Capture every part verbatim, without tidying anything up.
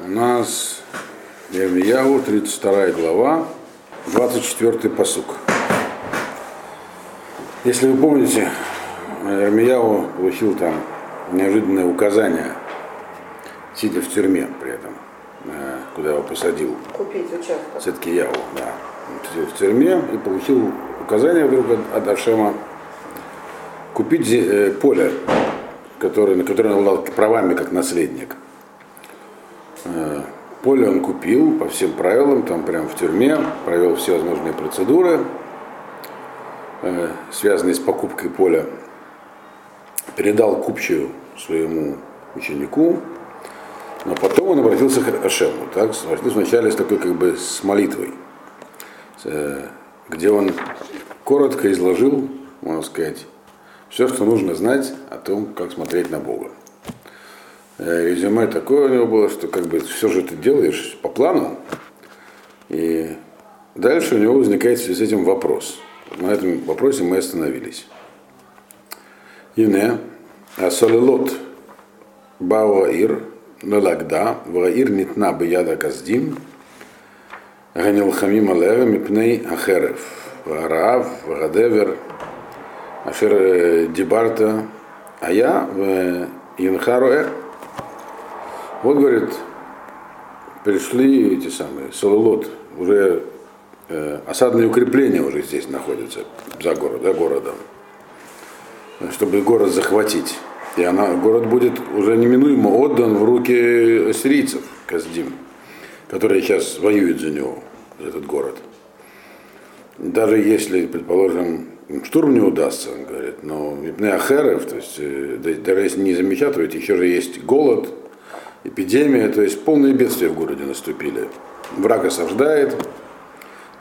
У нас Ирмеяу, тридцать вторая глава, двадцать четвёртый пасук. Если вы помните, Ирмеяу получил там неожиданное указание, сидя в тюрьме при этом, куда его посадил. Купить участок. Цидкияу, да. Он сидел в тюрьме и получил указание вдруг от Ашема купить поле, которое, на которое он обладал правами как наследник. Поле он купил по всем правилам, там прямо в тюрьме, провел все возможные процедуры, связанные с покупкой поля. Передал купчую своему ученику, но потом он обратился к Ашему. Так, обратился вначале с такой как бы с молитвой, где он коротко изложил, можно сказать, все, что нужно знать о том, как смотреть на Бога. Резюме такое у него было, что как бы все же ты делаешь по плану, и дальше у него возникает в связи с этим вопрос. На этом вопросе мы остановились. Ине асолелот бауаир налагда ваир нитна бияда каздим ганилхамим алева мипней ахерев вараав вагадевер ашер дебарта ая в инхаруэр. Вот, говорит, пришли эти самые, Сололот, уже э, осадные укрепления уже здесь находятся, за город, да, городом, чтобы город захватить. И она, город будет уже неминуемо отдан в руки ассирийцев, Каздим, которые сейчас воюют за него, за этот город. Даже если, предположим, штурм не удастся, он говорит, но Мипнеахерев, то есть, даже если не замечат, ведь еще же есть голод, эпидемия, то есть полные бедствия в городе наступили. Враг осаждает,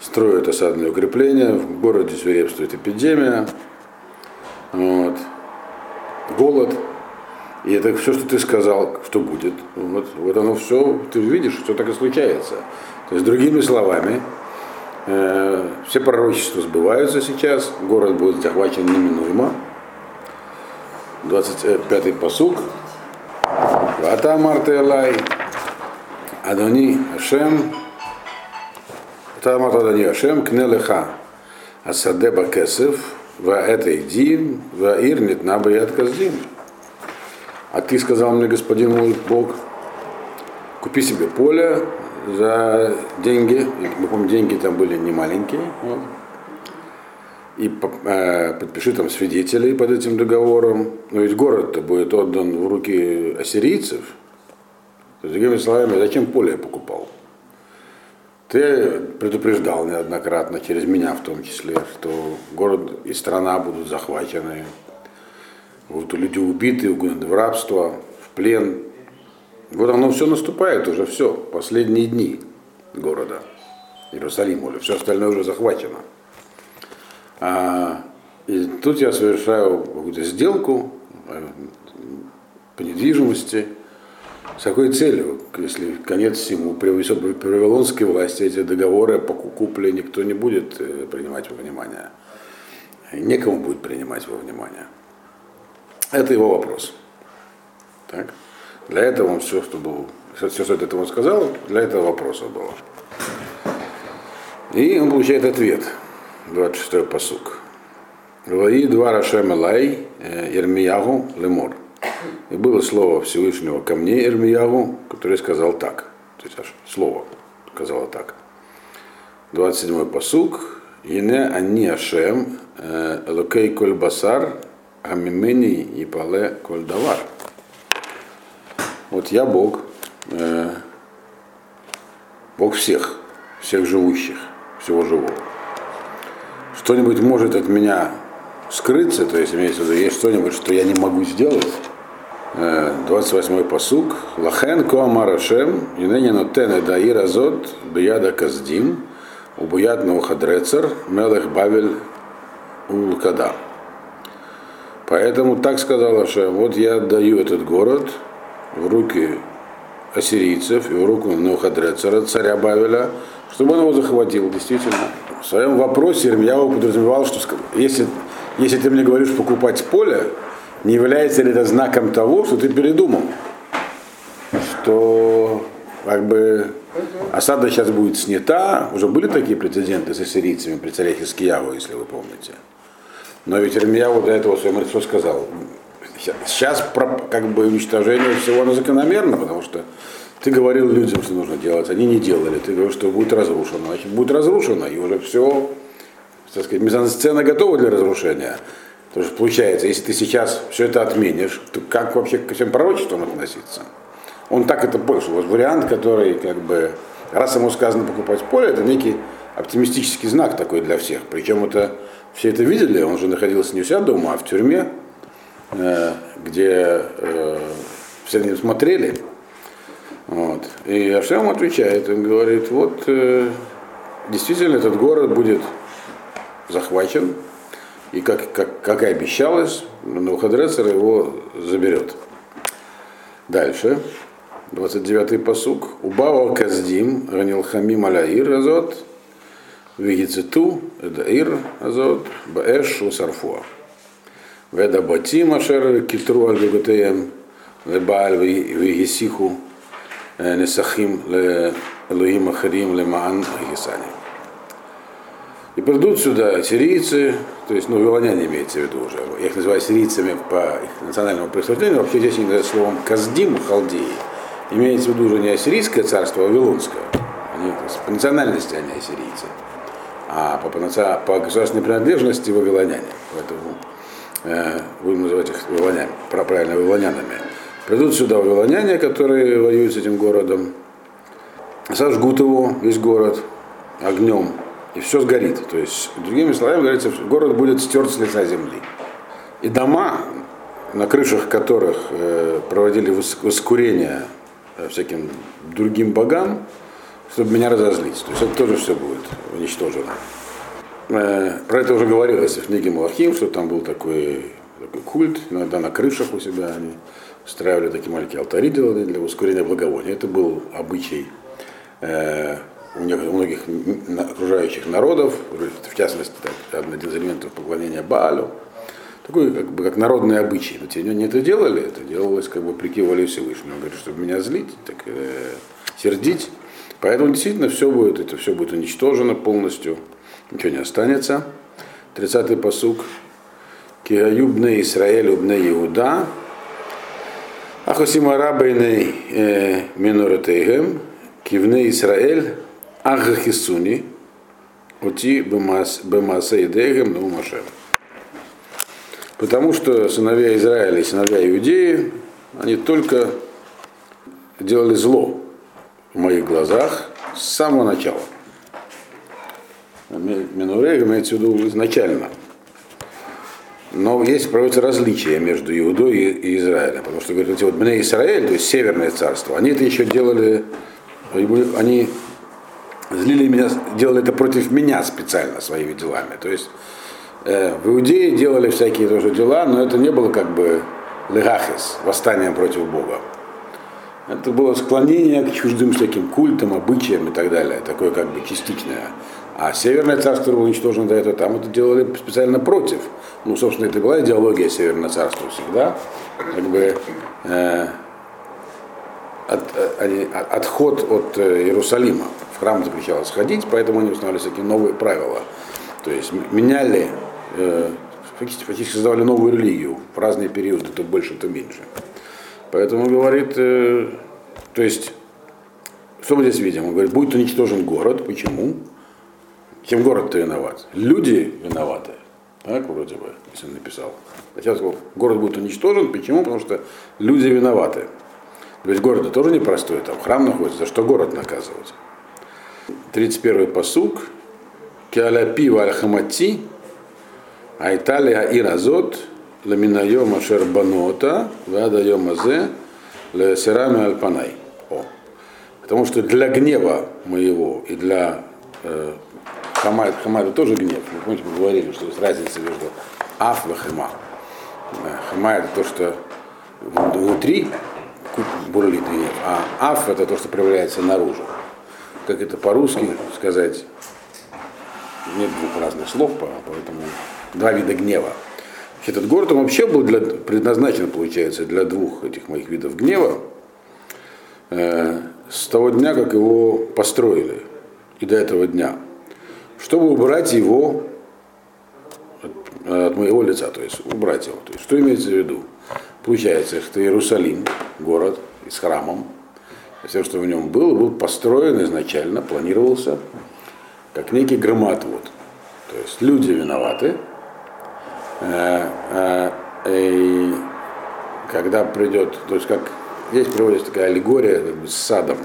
строят осадные укрепления, в городе свирепствует эпидемия, вот, голод. И это все, что ты сказал, что будет. Вот, вот оно все, ты видишь, что так и случается. То есть, другими словами, э, все пророчества сбываются сейчас, город будет захвачен неминуемо. двадцать пятый пасук. Вата Мартелай, Адони Ашем, Тамат Адони Ашем, Кнелеха, Асадеба Кесев, Ва Этейдин, Ва Ирнит Набаят Каздин. А ты сказал мне, господин мой Бог, купи себе поле за деньги. Мы помним, деньги там были не маленькие. Вот. И э, подпиши там свидетелей под этим договором. Но ведь город-то будет отдан в руки ассирийцев. Другими словами, зачем поле я покупал? Ты предупреждал неоднократно, через меня в том числе, что город и страна будут захвачены. Вот люди убиты, угнаны в рабство, в плен. Вот оно все наступает уже, все, последние дни города Иерусалима, уже все остальное уже захвачено. А, и тут я совершаю какую-то сделку по недвижимости. С какой целью, если конец всему, при вавилонской власти эти договоры по купле никто не будет принимать во внимание. Некому будет принимать во внимание. Это его вопрос. Так? Для этого он все, что был, все, что это он сказал, для этого вопроса было. И он получает ответ. двадцать шестой пасук. Ваи два Рашем Элай Ирмеягу Лемор. И было слово Всевышнего ко мне Ирмеягу, который сказал так. То есть аж слово сказала так. двадцать седьмой пасук. Ине ани Ашем Элокей коль басар амимени и пале коль давар. Вот я Бог, Бог всех, всех живущих, всего живого. Что-нибудь может от меня скрыться, то есть имеется в виду, есть что-нибудь, что я не могу сделать. двадцать восьмой пасук. Лахен коамар Ашем, инени нотене даир азот, бияда каздим, убуят наухадрецер, мелех бавель улкада. Поэтому так сказал Ашем, вот я отдаю этот город в руки ассирийцев и в руку Наухадрецера, царя Бавеля, чтобы он его захватил, действительно. В своем вопросе Ирмеяу подразумевал, что если, если ты мне говоришь покупать поле, не является ли это знаком того, что ты передумал? Что как бы осада сейчас будет снята. Уже были такие прецеденты с ассирийцами при царе Хискияву, если вы помните. Но ведь Ирмияу до этого своему лицу сказал, сейчас как бы уничтожение всего оно закономерно, потому что ты говорил людям, что нужно делать, они не делали. Ты говорил, что будет разрушено, значит будет разрушено, и уже все, так сказать, мизансцена готова для разрушения. Потому что получается, если ты сейчас все это отменишь, то как вообще к всем пророчествам относиться? Он так это понял, что вот вариант, который как бы, раз ему сказано покупать поле, это некий оптимистический знак такой для всех. Причем это все это видели, он же находился не у себя дома, а в тюрьме, где все на него смотрели. Вот. И Ашем отвечает, он говорит, вот действительно этот город будет захвачен, и как, как, как и обещалось, Навуходоносор его заберет. Дальше, двадцать девятый пасук. Убава каздим, ганилхамим аляир азот, вегициту, эдаир азот, баэш усарфуа. Веда батим ашер китру аль-гагутеем, лебааль вегисиху, несахим лэлуим ахарим лэмаан агисани. И придут сюда сирийцы, то есть, ну, вавилоняне имеется в виду уже. Я их называю сирийцами по их национальному происхождению, вообще здесь они называют словом каздим, халдеи. Имеется в виду уже не ассирийское царство, а вавилонское. Они, то есть, по национальности они ассирийцы, а по, по, по государственной принадлежности вавилоняне. Поэтому э, будем называть их вавилонянами, правильно, вавилонянами. Придут сюда вавилоняне, которые воюют с этим городом, сожгут его, весь город, огнем. И все сгорит. То есть, другими словами, говорится, город будет стерт с лица земли. И дома, на крышах которых э, проводили воскурение всяким другим богам, чтобы меня разозлить. То есть это тоже все будет уничтожено. Э, про это уже говорилось в книге Малахим, что там был такой, такой культ. Иногда на крышах у себя они устраивали такие маленькие алтари, делали для воскурения благовония. Это был обычай э, у многих окружающих народов, в частности, один из элементов поклонения Баалю, такой как бы как народные обычаи. Но те не это делали, это делалось как бы вопреки воле Всевышнего. Он говорит, чтобы меня злить, так э, сердить. Поэтому действительно все будет, это все будет уничтожено полностью, ничего не останется. тридцатый пасук. Кигаю бней Исраэлю бней Иуда, ахосим арабейней миноретейгем, кивней Исраэль, Ахахисуни, Ути Бемасаидегем, Наумаше. Потому что сыновья Израиля и сыновья Иудеи, они только делали зло в моих глазах с самого начала. Минурег имеется в виду изначально. Но есть, проводятся различия между Иудой и Израилем. Потому что, говорят, эти вот Бне Исраэль, то есть Северное царство, они это еще делали, они злили меня, делали это против меня специально своими делами. То есть э, в Иудее делали всякие тоже дела, но это не было как бы легахис, восстанием против Бога. Это было склонение к чуждым всяким культам, обычаям и так далее, такое как бы частичное. А Северное царство было уничтожено до этого, там это делали специально против. Ну, собственно, это была идеология Северного царства всегда. Как бы, э, От, от, отход от Иерусалима. В храм запрещалось ходить, поэтому они устанавливали всякие новые правила. То есть меняли, э, фактически создавали новую религию в разные периоды, то больше, то меньше. Поэтому говорит, э, то есть, что мы здесь видим? Он говорит, будет уничтожен город. Почему? Чем город-то виноват? Люди виноваты. Так, вроде бы, если он написал. Сначала сказал, город будет уничтожен. Почему? Потому что люди виноваты. Ведь город тоже непростой, там храм находится, за что город наказывать? тридцать первый пасук. Кеаляпи вальхамати, айталия иразот, ламинайома шербанота, вадайома зе, лесерами альпанай. О. Потому что для гнева моего и для э, хама, хама это тоже гнев. Вы помните, мы говорили, что есть разница между аф и хама. Хама это то, что внутри бурлит гнев, а аф это то, что проявляется наружу. Как это по-русски сказать, нет двух разных слов, поэтому два вида гнева. Этот город он вообще был для, предназначен, получается, для двух этих моих видов гнева. Э, с того дня, как его построили, и до этого дня, чтобы убрать его от, от моего лица, то есть убрать его. То есть, что имеется в виду? Получается, что Иерусалим, город с храмом, все, что в нем было, был построен изначально, планировался как некий громоотвод. То есть люди виноваты. И когда придет, то есть как здесь приводится такая аллегория как бы, с садом,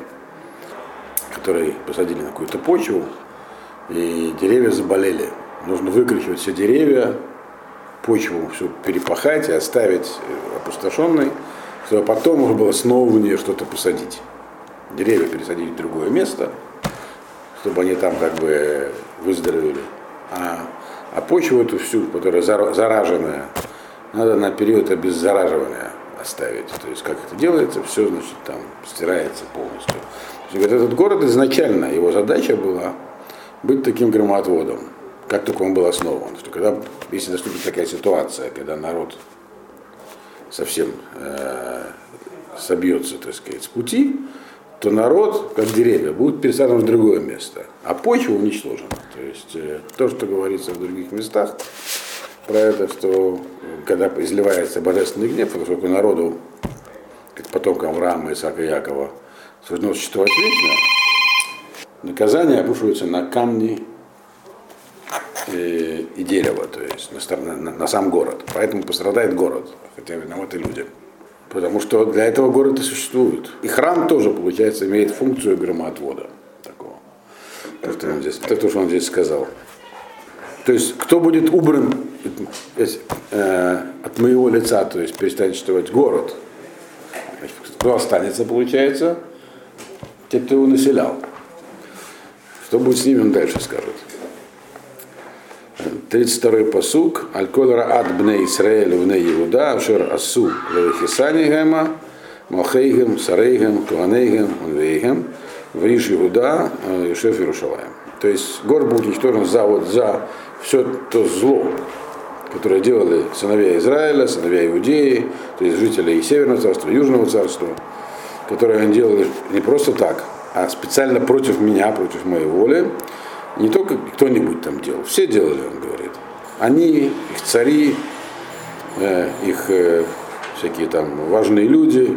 который посадили на какую-то почву, и деревья заболели. Нужно выкорчевать все деревья, почву всю перепахать и оставить опустошенной, чтобы потом можно было снова в нее что-то посадить. Деревья пересадить в другое место, чтобы они там как бы выздоровели. А, а почву эту всю, которая зараженная, надо на период обеззараживания оставить. То есть как это делается, все значит там стирается полностью. Есть, этот город изначально, его задача была быть таким громоотводом, как только он был основан. Что когда, если наступит такая ситуация, когда народ совсем э, собьется, так сказать, с пути, то народ, как деревья, будет пересажен в другое место, а почва уничтожена. То есть э, то, что говорится в других местах, про это, что когда изливается божественный гнев, поскольку народу, как потомкам Авраама, Исаака и Якова, суждено существовать вечно, наказание обрушивается на камни и, и дерево, то есть на, на, на сам город. Поэтому пострадает город, хотя виноваты люди. Потому что для этого город и существует. И храм тоже, получается, имеет функцию громоотвода. Такого. То, что он здесь, то, что он здесь сказал. То есть, кто будет убран э, от моего лица, то есть перестанет существовать город, кто останется, получается, те, кто его населял. Что будет с ними, он дальше скажет. тридцать второй пасук. Аль-коль раат бне Исраэль вне Иуда, ашер асу левахисанигема, малхейгем, сарейгем, куанейгем, унвейгем, вриш Иуда, ешеф Иерушалаем. То есть город будет уничтожен за, вот, за все то зло, которое делали сыновья Израиля, сыновья Иудеи, то есть жители и Северного царства, и Южного царства, которые они делали не просто так, а специально против меня, против моей воли. Не только кто-нибудь там делал, все делали, он говорит. Они, их цари, э, их э, всякие там важные люди,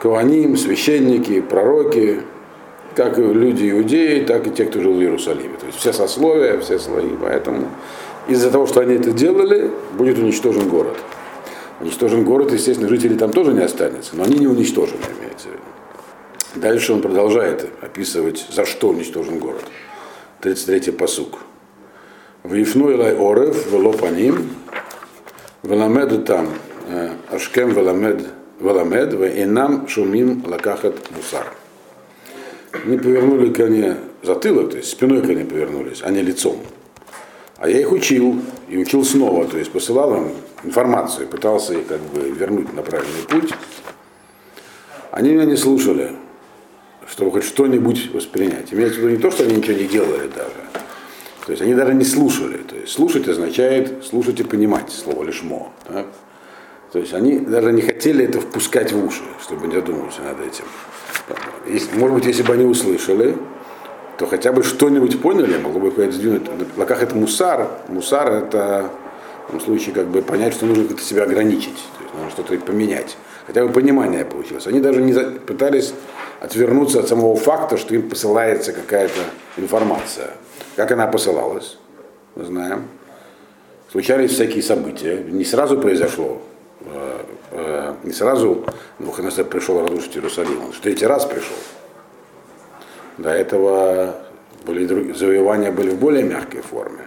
коаним, священники, пророки, как люди иудеи, так и те, кто жил в Иерусалиме. То есть все сословия, все слои. Поэтому из-за того, что они это делали, будет уничтожен город. Уничтожен город, естественно, жителей там тоже не останется, но они не уничтожены, имеется в виду. Дальше он продолжает описывать, за что уничтожен город. тридцать третий пасук. Вифну илай орев, вело паним, веламеду там, ашкем веламед, веламед, вейнам шумим лакахат мусар. Они повернули ко мне затылок, то есть спиной ко мне повернулись, а не лицом. А я их учил, и учил снова, то есть посылал им информацию, пытался их как бы вернуть на правильный путь. Они меня не слушали, чтобы хоть что-нибудь воспринять. Имеется в виду не то, что они ничего не делали даже. То есть они даже не слушали. То есть слушать означает слушать и понимать, слово лишмо. Так? То есть они даже не хотели это впускать в уши, чтобы не задумываться над этим. Если, может быть, если бы они услышали, то хотя бы что-нибудь поняли, могло бы куда-то сдвинуть. В лаках это мусар. Мусар это в том случае как бы понять, что нужно как-то себя ограничить. То есть нужно что-то поменять. Хотя бы понимание получилось. Они даже не пытались отвернуться от самого факта, что им посылается какая-то информация. Как она посылалась, мы знаем. Случались всякие события. Не сразу произошло. Не сразу Навуходоносор пришел разрушить Иерусалим. Он в третий раз пришел. До этого были, завоевания были в более мягкой форме.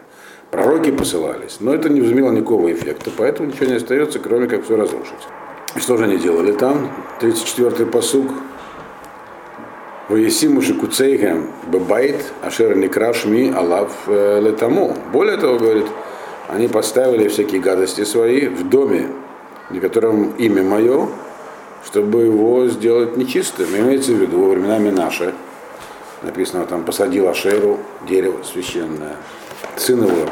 Пророки посылались, но это не возымело никакого эффекта, поэтому ничего не остается, кроме как все разрушить. И что же они делали там? тридцать четвёртый пасук. Воесиму шикуцейхем бабайт ашер некрашми алав летамо. Более того, говорит, они поставили всякие гадости свои в доме, в котором имя мое, чтобы его сделать нечистым. Имеется в виду во времена Менаше. Написано там, посадил Ашеру, дерево священное, сын его,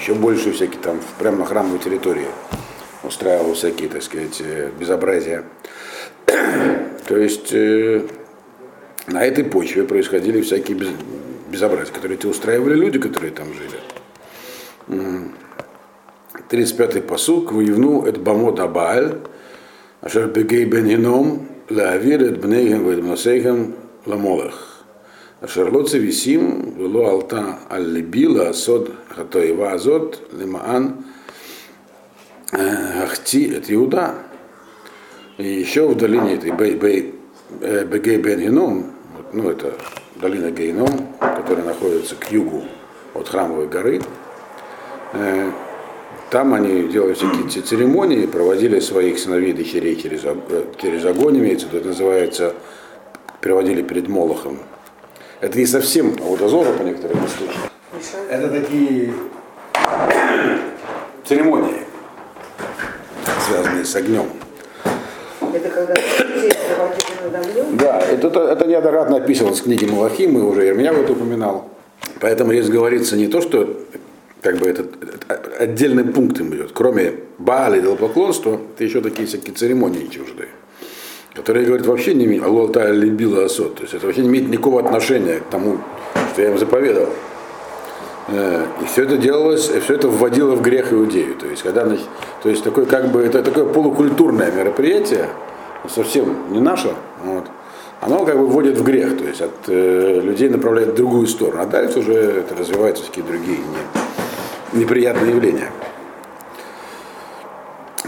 еще больше всякие там, прямо на храмовой территории устраивал всякие, так сказать, безобразия. То есть на этой почве происходили всякие безобразия, которые те устраивали люди, которые там жили. тридцать пятый пасук. Ваивну эт бамот Абааль, ашер бегей бен Хином, лаавир эт бнейхем вэдмнасейхем ламолех. Ашер лоци висим, вело алта аль-либи лаасод хатоева азот, лимаан ахти эт Иуда. И еще в долине этой Бегей бен Хином, ну это долина Гейном, которая находится к югу от Храмовой горы, там они делали всякие церемонии, проводили своих сыновей дочерей через, через огонь, имеется, это называется, приводили перед Молохом. Это не совсем, а вот Азора по некоторым случаям. Это такие церемонии, связанные с огнем. Это когда здесь проводили на Да, это, это, это неоднократно описывалось в книге Малахим, и уже Ирмея вот упоминал. Поэтому здесь говорится не то, что как бы этот, этот отдельный пункт им идет. Кроме Баали и идолопоклонства, это еще такие всякие церемонии чуждые, которые, говорят, вообще не имеют, Аллах Та'аля любила Асот, то есть это вообще не имеет никакого отношения к тому, что я им заповедал. И все это делалось, и все это вводило в грех иудею. То есть, когда, то есть такое, как бы, это такое полукультурное мероприятие, совсем не наше, вот, оно как бы вводит в грех, то есть от э, людей направляет в другую сторону. А дальше уже это развиваются такие другие не, неприятные явления.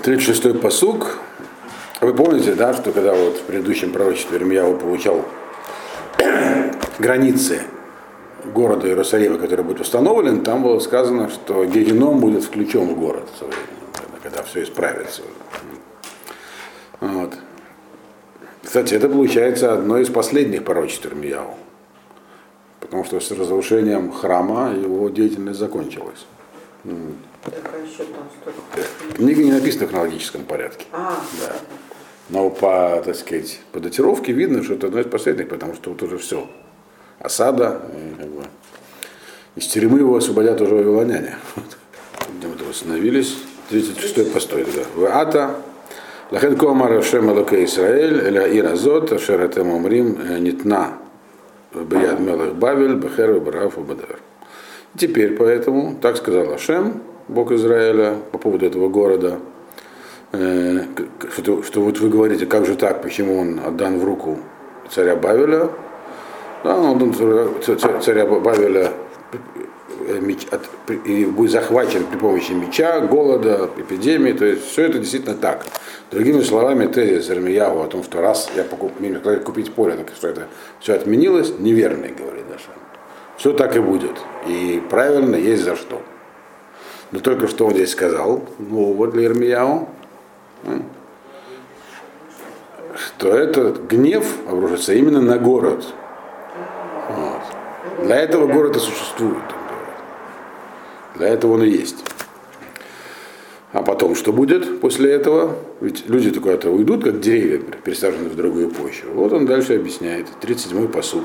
тридцать шестой пасук. Вы помните, да, что когда вот в предыдущем пророчестве Ирмеяу получал границы города Иерусалима, который будет установлен, там было сказано, что Геном будет включен в город, когда все исправится. Вот. Кстати, это получается одно из последних пророчеств Ирмеяу, потому что с разрушением храма его деятельность закончилась. Книга не написана в хронологическом порядке. А. Да. Но по, так сказать, по датировке видно, что это одно из последних, потому что вот уже все. Осада, как бы, из тюрьмы его освободят уже вавилоняне. Где мы-то восстановились. тридцать шестой постой. Ваата, лахен коамар Ашем Элокей Исраэль, эля ир азот, ашер атем омрим, нитна, бияд мелех Бавель, бехер вабараф вабадавер. Теперь поэтому, так сказал Ашем, Бог Израиля, по поводу этого города, что, что вот вы говорите, как же так, почему он отдан в руку царя Бавеля, да, он царя Бавеля и будет захвачен при помощи меча, голода, эпидемии, то есть все это действительно так. Другими словами, тезис Ирмеяу о том, что раз я покуп, мне сказали купить поле, так что это все отменилось, неверный, говорит Даша. Все так и будет. И правильно, есть за что. Но только что он здесь сказал, ну вот для Ирмеяу, что этот гнев обрушится именно на город. Вот. Для этого город и существует. Для этого он и есть. А потом что будет после этого? Ведь люди-то куда-то уйдут, как деревья, пересаженные в другую почву. Вот он дальше объясняет. тридцать седьмой пасук.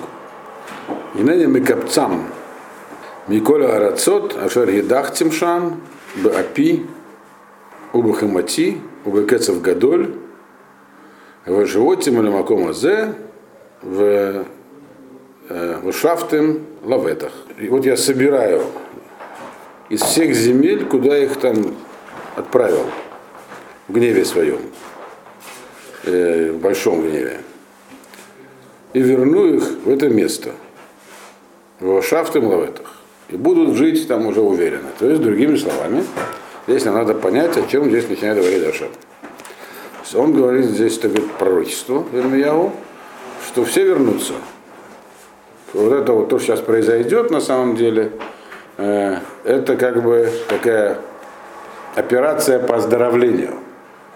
Инене мекапцам миколя арацот ашер едах цимшам баапи убахамати убакецов гадоль в животе малямаком азе в в шафтым лаветах. И вот я собираю из всех земель, куда их там отправил, в гневе своем, э, в большом гневе, и верну их в это место, в шафтым лаветах, и будут жить там уже уверенно. То есть, другими словами, здесь нам надо понять, о чем здесь начинает говорить Ашем. Он говорит здесь, что говорит пророчество Ирмеяу, что все вернутся. Вот это вот, то, что сейчас произойдет, на самом деле, э, это как бы такая операция по оздоровлению.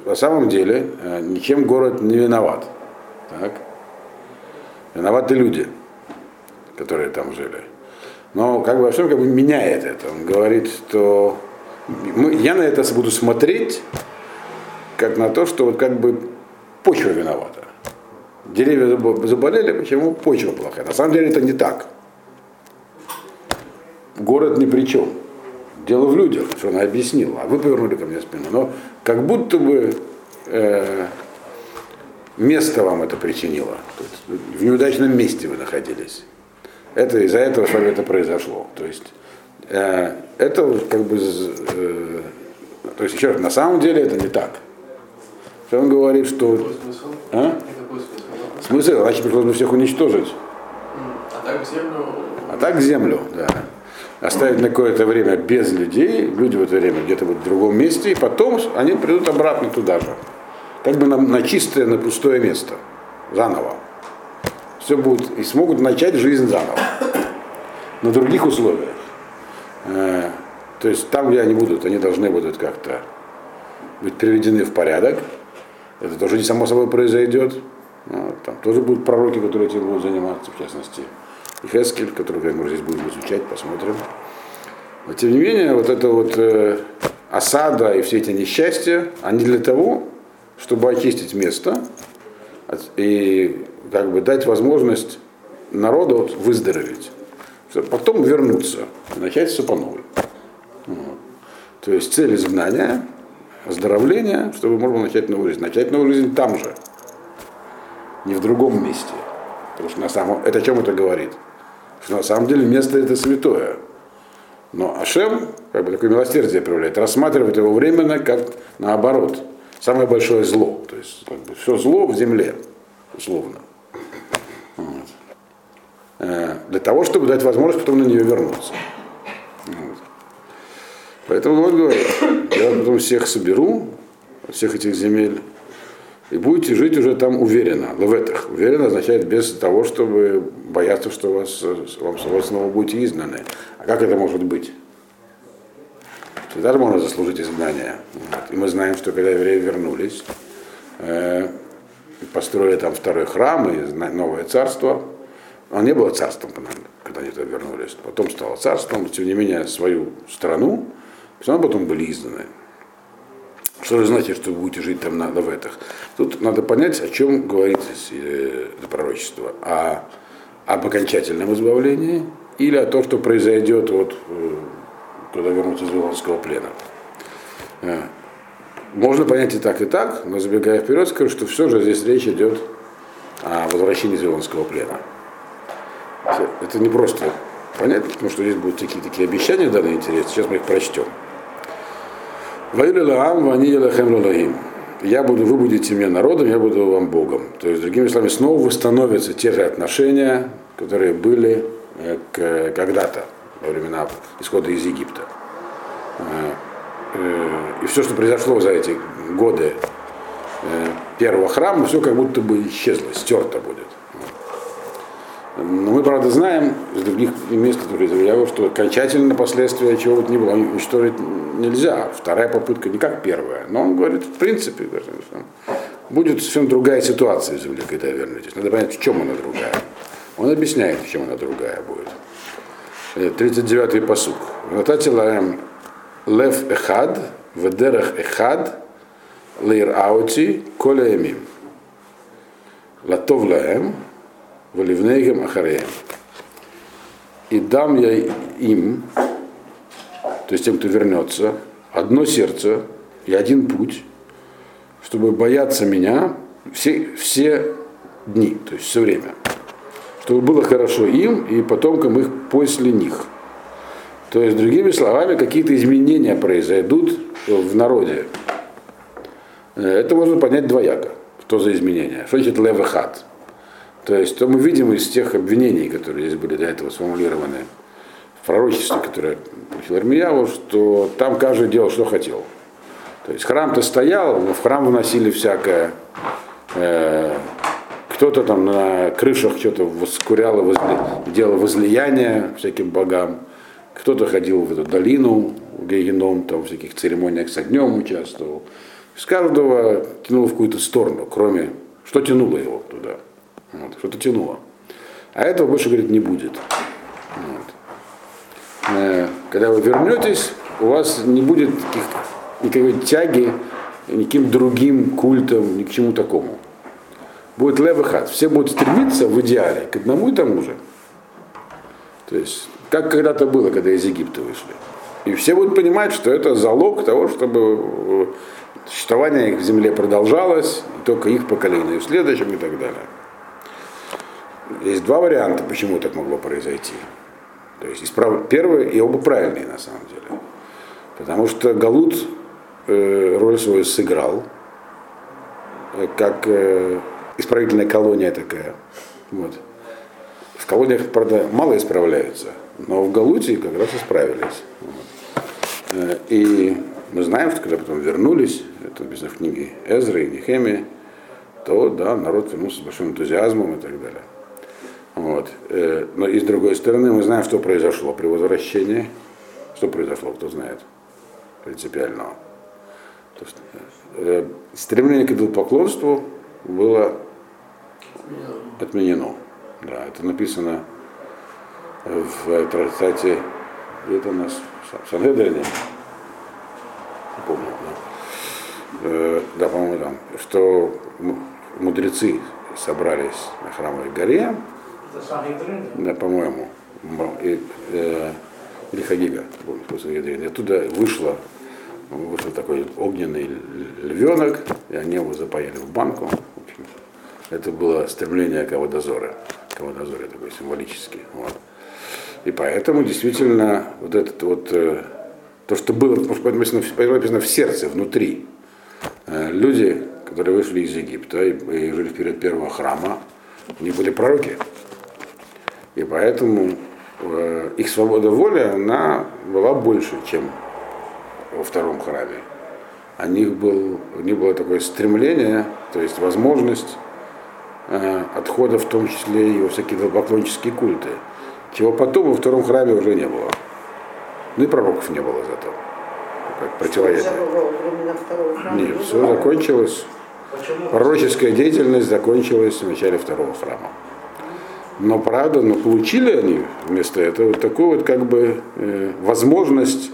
На самом деле, э, ничем город не виноват. Так? Виноваты люди, которые там жили. Но как бы во всем как бы меняет это. Он говорит, что мы, я на это буду смотреть, как на то, что вот как бы почва виновата. Деревья заболели, почему? Почва плохая. На самом деле это не так. Город ни при чем. Дело в людях, что она объяснила. А вы повернули ко мне спину. Но как будто бы э, место вам это причинило. В неудачном месте вы находились. Это из-за этого с вами это произошло. То есть э, это как бы... Э, то есть еще раз, на самом деле это не так. Он говорит, что... Какой смысл? А? Какой смысл? Смысл, значит, пришлось бы всех уничтожить. А так землю... А так землю, да. Оставить на какое-то время без людей, люди в это время где-то будут в другом месте, и потом они придут обратно туда же. Как бы на, на чистое, на пустое место. Заново. Все будут, и смогут начать жизнь заново. На других условиях. Э, то есть там, где они будут, они должны будут как-то быть приведены в порядок. Это тоже не само собой произойдет. Вот, там тоже будут пророки, которые этим будут заниматься, в частности, Хескель, который мы здесь будем изучать, посмотрим. Но тем не менее, вот эта вот э, осада и все эти несчастья, они для того, чтобы очистить место и как бы дать возможность народу выздороветь, чтобы потом вернуться и начать все по новой. Вот. То есть цель изгнания, оздоровление, чтобы можно начать новую жизнь. Начать новую жизнь там же, не в другом месте. Потому что на самом... это о чем это говорит? Что на самом деле место это святое. Но Ашем, как бы такое милосердие проявляет, рассматривает его временно как наоборот. Самое большое зло. То есть как бы, все зло в земле, условно. Вот. Э, для того, чтобы дать возможность потом на нее вернуться. Вот. Поэтому вот говорит, я потом всех соберу, всех этих земель, и будете жить уже там уверенно, леветах. Уверенно означает без того, чтобы бояться, что вас, вам снова будете изгнаны. А как это может быть? Всегда же можно заслужить изгнание. Вот. И мы знаем, что когда евреи вернулись, э, построили там второй храм и новое царство, оно не было царством, когда они туда вернулись, потом стало царством, но тем не менее свою страну, все равно потом были изгнаны. Что же значит, что вы будете жить там на леветах? Тут надо понять, о чем говорит здесь э, это пророчество. О, об окончательном избавлении или о том, что произойдет, вот, э, когда вернутся из вавилонского плена. Э, можно понять и так, и так, но забегая вперед, скажу, что все же здесь речь идет о возвращении из вавилонского плена. Это не просто понятно, потому что здесь будут такие такие обещания данные интересные. Сейчас мы их прочтем. Я буду, вы будете мне народом, я буду вам Богом. То есть, другими словами, снова восстановятся те же отношения, которые были когда-то, во времена исхода из Египта. И все, что произошло за эти годы первого храма, все как будто бы исчезло, стерто будет. Но мы, правда, знаем из других мест, которые заявляют, что окончательно последствия чего-то не было, уничтожить нельзя. Вторая попытка не как первая. Но он говорит, в принципе, будет совсем другая ситуация в земле, когда вернетесь. Надо понять, в чем она другая. Он объясняет, в чем она другая будет. тридцать девятый пасук. Нататилаем лев эхад, ведерах эхад, лейр аути, колеемим. Латов лаем. Валивнейгем ахареем. И дам я им, то есть тем, кто вернется, одно сердце и один путь, чтобы бояться меня все, все дни, то есть все время. Чтобы было хорошо им и потомкам их после них. То есть, другими словами, какие-то изменения произойдут в народе. Это можно понять двояко. Что за изменения? Что значит левахат? То есть, то мы видим из тех обвинений, которые здесь были до этого сформулированы в пророчестве, которое получил Ирмеяву, что там каждый делал, что хотел. То есть храм-то стоял, но в храм вносили всякое. Э, кто-то там на крышах что-то воскуряло, возли, делал возлияние всяким богам. Кто-то ходил в эту долину, в Гейеном, там в всяких церемониях с огнем участвовал. С каждого тянуло в какую-то сторону, кроме, что тянуло его туда. Вот, что-то тянуло. А этого больше, говорит, не будет. Вот. Э, когда вы вернетесь, у вас не будет таких, никакой тяги никаким другим культом, ни к чему такому. Будет лев и хат. Все будут стремиться в идеале к одному и тому же. То есть, как когда-то было, когда из Египта вышли. И все будут понимать, что это залог того, чтобы Существование их в земле продолжалось, только их поколение в следующем и так далее. Есть два варианта, почему так могло произойти. То есть первый и оба правильные на самом деле. Потому что Галут э, роль свою сыграл, э, как э, исправительная колония такая. Вот. В колониях, правда, мало исправляются, но в Галуте как раз исправились. Вот. Э, и мы знаем, что когда потом вернулись, это написано в книге Эзры и Нехемии, то да, народ вернулся с большим энтузиазмом и так далее. Вот. Но и с другой стороны, мы знаем, что произошло при возвращении. Что произошло, кто знает, принципиального. То есть, э, стремление к идолопоклонству было отменено. Да, это написано в трактате, где это у нас, в Сангедрине, не помню, да, э, да по-моему, там, что мудрецы собрались на храмовой горе, да, по-моему, и, э, или Хагига, помню, после Ядрина. И оттуда вышло, вышел такой огненный львенок, и они его запаяли в банку. В общем, это было стремление Каводозора, Каводозора такой символический. Вот. И поэтому действительно вот этот вот, то, что было, написано, написано в сердце, внутри. Люди, которые вышли из Египта и, и жили в период первого храма, они были пророки. И поэтому э, их свобода воли, она была больше, чем во втором храме. У них, был, у них было такое стремление, то есть возможность э, отхода, в том числе и во всякие идолопоклоннические культы, чего потом во втором храме уже не было. Ну и пророков не было зато. Как противоядие. Нет, все закончилось. Пророческая деятельность закончилась в начале второго храма. Но правда, но получили они вместо этого вот такую вот как бы э, возможность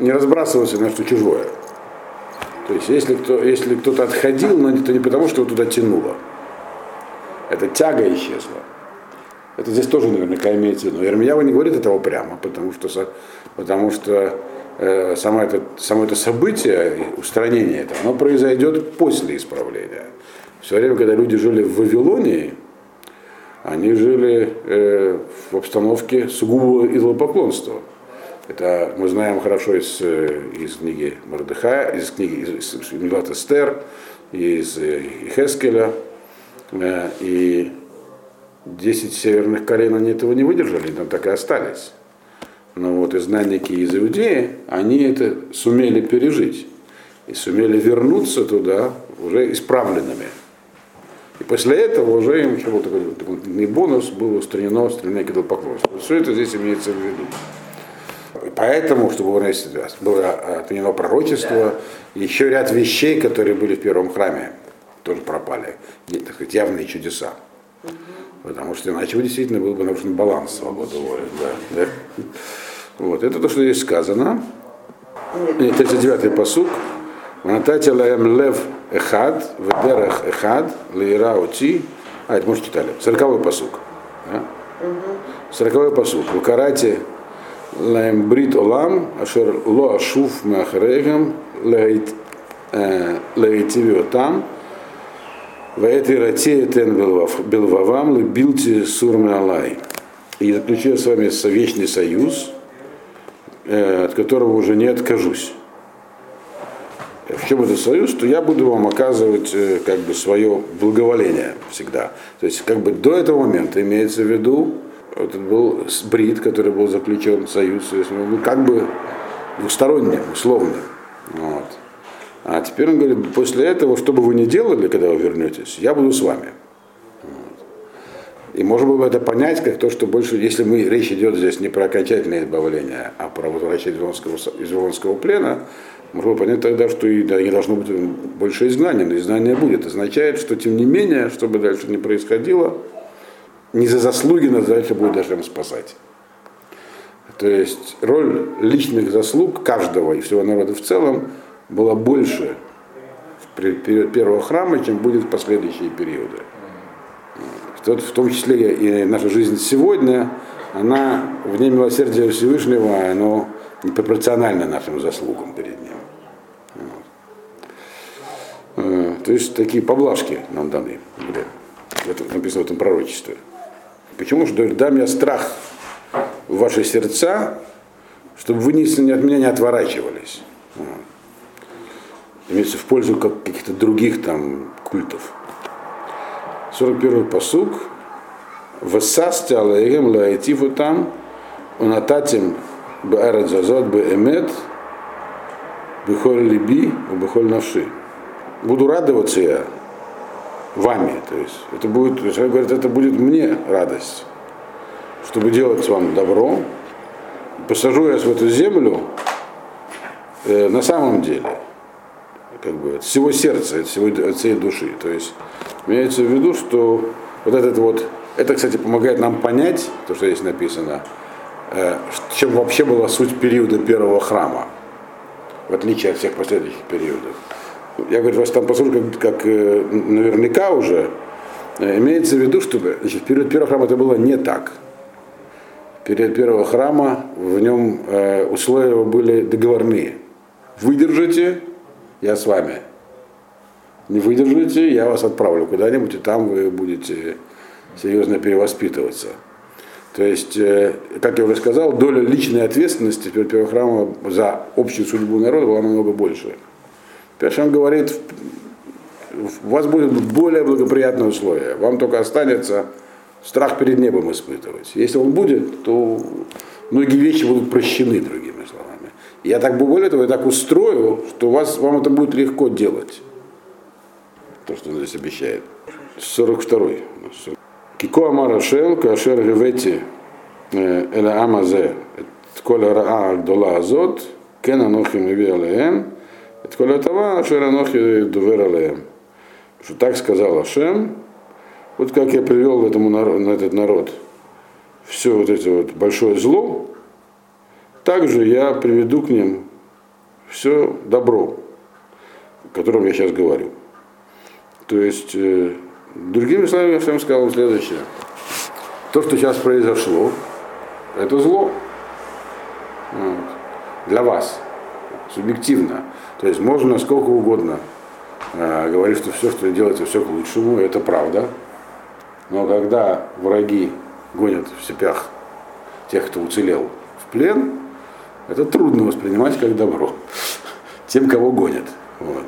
не разбрасываться на что чужое. То есть если, кто, если кто-то отходил, но это не потому, что его туда тянуло. Эта тяга исчезла. Это здесь тоже наверняка имеется в виду. Ирмияу не говорит этого прямо, потому что, потому что э, само, это, само это событие, устранение этого, оно произойдет после исправления. Все время, когда люди жили в Вавилонии, они жили э, в обстановке сугубого идолопоклонства. Это мы знаем хорошо из, из книги Мордыхая, из книги Милат Эстер, из Хескеля. Э, и десять северных колен они этого не выдержали, там так и остались. Но вот изгнанники из Иудеи, они это сумели пережить. И сумели вернуться туда уже исправленными. И после этого уже им еще был такой дополнительный бонус, было устранено устранение к идолопоклонству. Все это здесь имеется в виду. И поэтому, чтобы было отменено пророчество, еще ряд вещей, которые были в первом храме, тоже пропали. Так сказать, явные чудеса. Потому что иначе действительно был бы нарушен баланс свободы воли. Да, да. Вот. Это то, что здесь сказано. тридцать девятый пасук. Натати лаэм лев эхад, ведерах эхад, лейра оти. А, это мы уже читали. Сороковой пасук. Сороковой пасук. В карате лаэм брит олам, ашер ло ашуф махрегам, лаэтиви отам, ваэти рати тен белвавам, лебилти сурме алай. И заключил с вами вечный союз, от которого уже не откажусь. В чем этот союз, то я буду вам оказывать как бы свое благоволение всегда. То есть как бы до этого момента имеется в виду, это был брит, который был заключен союз, как бы двусторонним, условно. Вот. А теперь он говорит, после этого, что бы вы ни делали, когда вы вернетесь, я буду с вами. Вот. И можно было бы это понять, как то, что больше, если мы, речь идет здесь не про окончательное избавление, а про возвращение из вавилонского плена, можно понять тогда, что и, да, не должно быть больше изгнания, но изгнание будет. Означает, что тем не менее, что бы дальше ни происходило, не за заслуги нас дальше будет даже им спасать. То есть роль личных заслуг каждого и всего народа в целом была больше в период первого храма, чем будет в последующие периоды. В том числе и наша жизнь сегодня, она в дне милосердия Всевышнего, она непропорционально нашим заслугам перед ним. То есть такие поблажки нам даны. Это написано в этом пророчестве. Почему? Что дам я страх в ваши сердца, чтобы вы от меня не отворачивались. Имеется в пользу каких-то других там культов. сорок первый пасук. Вассасти алейхим лаэтифу там, унататим баарат зазот бээмет, бэхоль либи, бэхоль навши. Буду радоваться я вами. То есть это будет, человек говорит, это будет мне радость, чтобы делать вам добро. Посажу я вас в эту землю э, на самом деле, как бы от всего сердца, от, всего, от всей души. То есть имеется в виду, что вот этот вот, это, кстати, помогает нам понять, то, что здесь написано, э, чем вообще была суть периода первого храма, в отличие от всех последующих периодов. Я говорю, вас там послушал, как, как э, наверняка уже, э, имеется в виду, что значит, период первого храма это было не так. Период первого храма, в нем э, условия были договорные. Выдержите, я с вами. Не выдержите, я вас отправлю куда-нибудь, и там вы будете серьезно перевоспитываться. То есть, э, как я уже сказал, доля личной ответственности перед первым храмом за общую судьбу народа была намного больше. Теперь он говорит, у вас будут более благоприятные условия, вам только останется страх перед небом испытывать. Если он будет, то многие вещи будут прощены, другими словами. Я так более того, я так устрою, что у вас, вам это будет легко делать. То, что он здесь обещает. сорок второй. Кико амара шел, кашер гевети, эла амазе, коля раа агдола азот, кен анохим иви алеэн, коля тава, ашер анохи дувер алеэн. Что так сказал Ашем, вот как я привел этому, на этот народ все вот это вот большое зло, так же я приведу к ним все добро, о котором я сейчас говорю. То есть, э, другими словами, я всем сказал следующее. То, что сейчас произошло, это зло. Вот. Для вас. Субъективно. То есть можно сколько угодно э, говорить, что все, что делаете, все к лучшему, это правда. Но когда враги гонят в степях тех, кто уцелел, в плен, это трудно воспринимать как добро тем, кого гонят. Вот.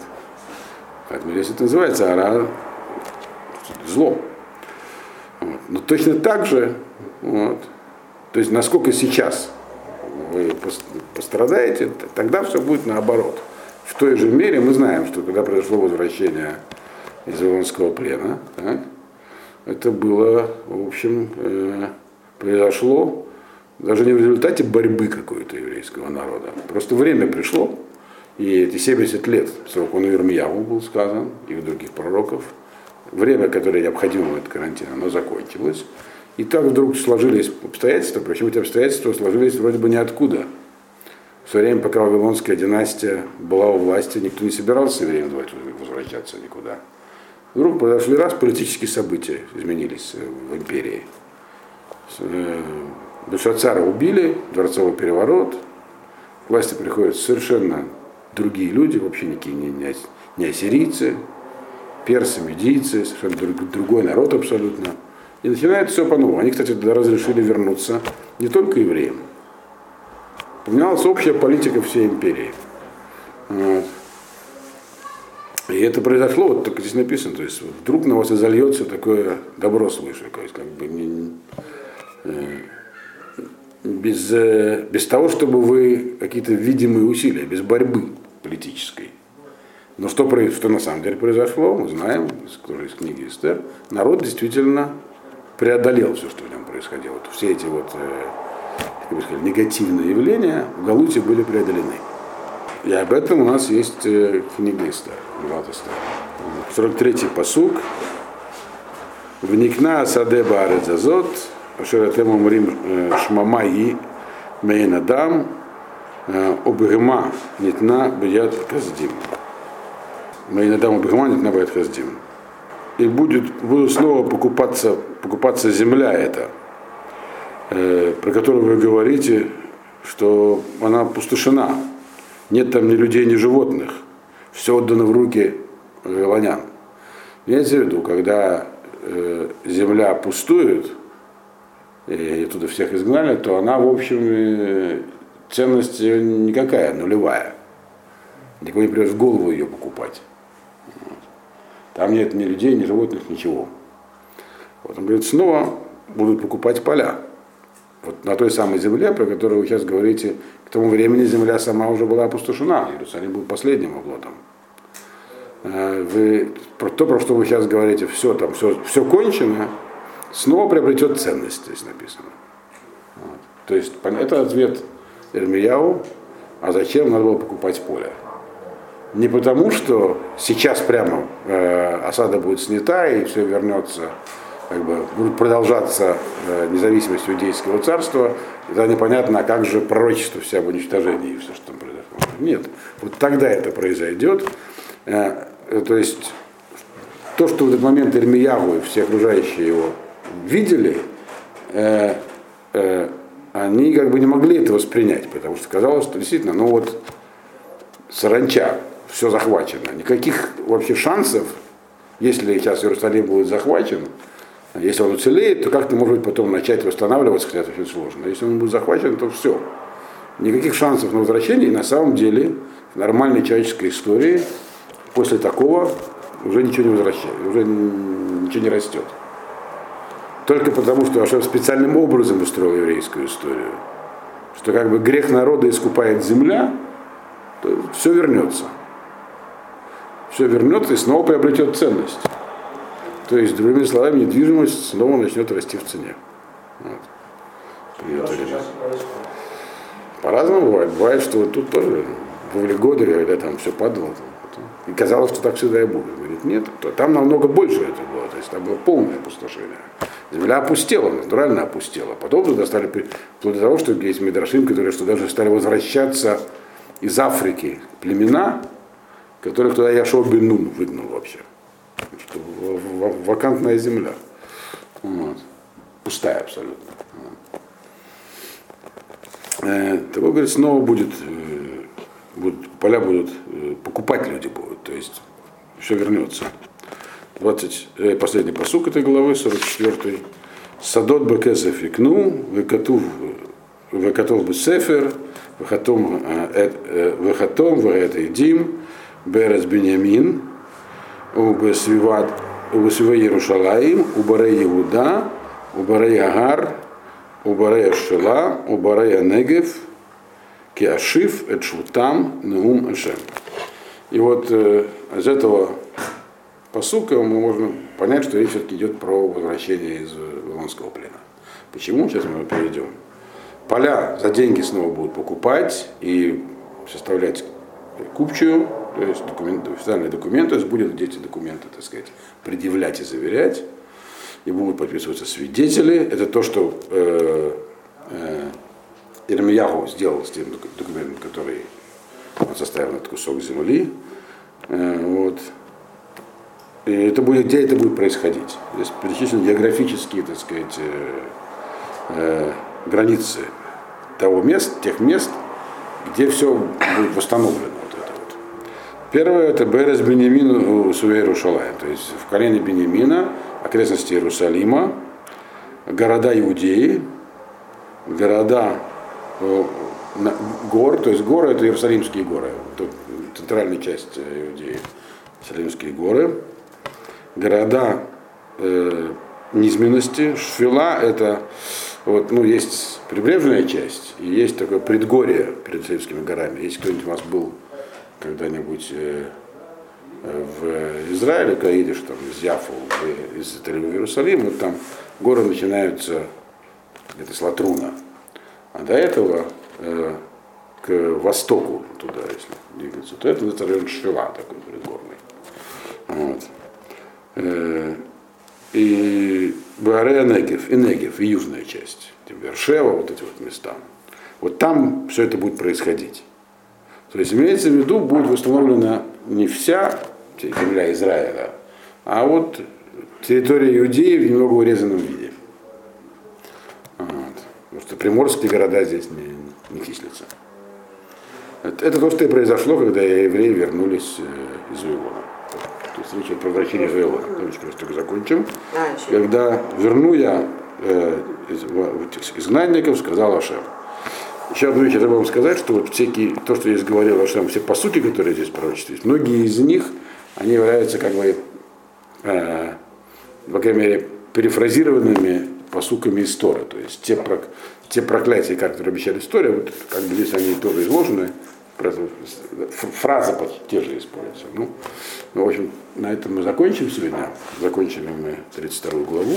Поэтому здесь это называется ара, зло. Вот. Но точно так же, вот, то есть насколько сейчас вы пострадаете, тогда все будет наоборот. В той же мере мы знаем, что когда произошло возвращение из вавилонского плена, так, это было, в общем, э, произошло даже не в результате борьбы какой-то еврейского народа. Просто время пришло, и эти семьдесят лет, срок он Ирмияву был сказан, и у других пророков, время, которое необходимо в этот карантин, оно закончилось. И так вдруг сложились обстоятельства, причем эти обстоятельства сложились вроде бы ниоткуда. В свое время, пока вавилонская династия была у власти, никто не собирался в время возвращаться никуда. Вдруг произошли раз, политические события изменились в империи. Бельшацара убили, дворцовый переворот, к власти приходят совершенно другие люди, вообще никакие не, не ассирийцы, персы, медийцы, совершенно другой народ абсолютно. И начинается все по-новому. Они, кстати, тогда разрешили вернуться не только евреям. Поменялась общая политика всей империи. Вот. И это произошло, вот так здесь написано, то есть вдруг на вас изольется такое добро свыше, то есть как бы не, без, без того, чтобы вы какие-то видимые усилия, без борьбы политической. Но что, что на самом деле произошло, мы знаем, тоже из книги Эстер, народ действительно преодолел все, что в нем происходило. Все эти вот, как бы сказать, негативные явления в Галуте были преодолены. И об этом у нас есть книга Эстер, сорок третий пасук. Вникна асаде баарец азот, ашер атем омрим шмамаи меен адам, обгема нитна бьяд хаздим. Меен адам обгема нитна бьяд хаздим. И будет, будет снова покупаться, покупаться земля эта, про которую вы говорите, что она опустошена. Нет там ни людей, ни животных. Все отдано в руки вавилонян. Имеется в виду, когда э, земля пустует, и оттуда всех изгнали, то она, в общем, э, ценность никакая, нулевая. Никому не придет в голову ее покупать. Вот. Там нет ни людей, ни животных, ничего. Вот он говорит, снова будут покупать поля. Вот на той самой земле, про которую вы сейчас говорите, к тому времени земля сама уже была опустошена. Иерусалим был последним оплотом. Вы, то, про что вы сейчас говорите, все там, все, все кончено, снова приобретет ценность, здесь написано. Вот. То есть это ответ Ирмияу, а зачем надо было покупать поле? Не потому, что сейчас прямо э, осада будет снята и все вернется, как бы будут продолжаться э, независимость иудейского царства, и тогда непонятно, а как же пророчество все об уничтожении и все, что там произошло. Нет, вот тогда это произойдет. Э, э, то есть то, что в этот момент Ирмияу и все окружающие его видели, э, э, они как бы не могли это воспринять, потому что казалось, что действительно, ну вот саранча, все захвачено. Никаких вообще шансов, если сейчас Иерусалим будет захвачен, если он уцелеет, то как-то может быть потом начать восстанавливаться, хотя это очень сложно. Если он будет захвачен, то все. Никаких шансов на возвращение. И на самом деле в нормальной человеческой истории после такого уже ничего не возвращается, уже ничего не растет. Только потому, что Ашем специальным образом устроил еврейскую историю. Что как бы грех народа искупает земля, то все вернется. Все вернется и снова приобретет ценность. То есть, другими словами, недвижимость снова начнет расти в цене. Вот. По-разному бывает. Бывает, что вот тут тоже были годы, когда там все падало. И казалось, что так всегда и будет. Говорит, нет, то там намного больше это было. То есть там было полное опустошение. Земля опустела, натурально опустела. Потом туда стали, вплоть до того, что есть мидрашим, которые что даже стали возвращаться из Африки племена, которых туда Яшуа бен Нун выгнал вообще. Что вакантная земля. Вот. Пустая абсолютно. Того, говорит, снова будет, будут, поля будут, покупать люди будут. То есть все вернется. двадцать, последний пасук этой главы, сорок четвёртый. Садот бекесеф икну, векатув бесефер, вехатом вехатидим, берес беньямин, убесвиват, убесвиве Иерушалаим, убарей Иуда, убарей Агар, убарей Ашела, убарей Анегев, киашив, эдшутам, неум эшем. И вот э, из этого пасука мы можем понять, что речь все-таки идет про возвращение из вавилонского плена. Почему? Сейчас мы его перейдем. Поля за деньги снова будут покупать и составлять купчую, то есть документ, официальные документы, то есть будут эти документы, так сказать, предъявлять и заверять, и будут подписываться свидетели. Это то, что э, э, Ирмияу сделал с тем документом, который он составил этот кусок земли. Э, вот. И это будет, где это будет происходить? Здесь перечислены географические, так сказать, э, э, границы того мест, тех мест, где все будет восстановлено. Вот это вот. Первое это Берес Беньямин Суве Иерушалаим, то есть в колене Беньямина, окрестности Иерусалима, города Иудеи, города э, гор, то есть горы это Иерусалимские горы, тут центральная часть Иудеи, Иерусалимские горы, города э, низменности, Шфила это вот, ну, есть прибрежная часть, и есть такое предгорье перед Иерусалимскими горами. Если кто-нибудь у вас был когда-нибудь э, в Израиле, когда едешь там, из Яфу, из Иерусалима, вот там горы начинаются где-то с Латруна. А до этого э, к востоку туда, если двигаться, то это, это район Шфила такой предгорный. Вот. Э, и Баарей Негев, и Негев, и южная часть, Бершева, вот эти вот места. Вот там все это будет происходить. То есть имеется в виду, будет восстановлена не вся земля Израиля, а вот территория Иудеи в немного урезанном виде. Вот. Потому что приморские города здесь не, не числятся. Это то, что и произошло, когда евреи вернулись из Вавилона. встречи превращения Вейла. Я только закончил. Когда верну я э, из, изгнанников, сказал Ашем. Еще одну вещь я забыл вам сказать, что вот всякие, то, что я здесь говорил, Ашем, все посуки, которые здесь пророчатся, многие из них, они являются как бы, э, по крайней мере, перефразированными посуками из Торы. То есть те, про, те проклятия, которые обещали история, вот как бы здесь они тоже изложены, фраза под те же используется. Ну, ну, в общем, на этом мы закончим сегодня. Закончили мы тридцать вторую главу.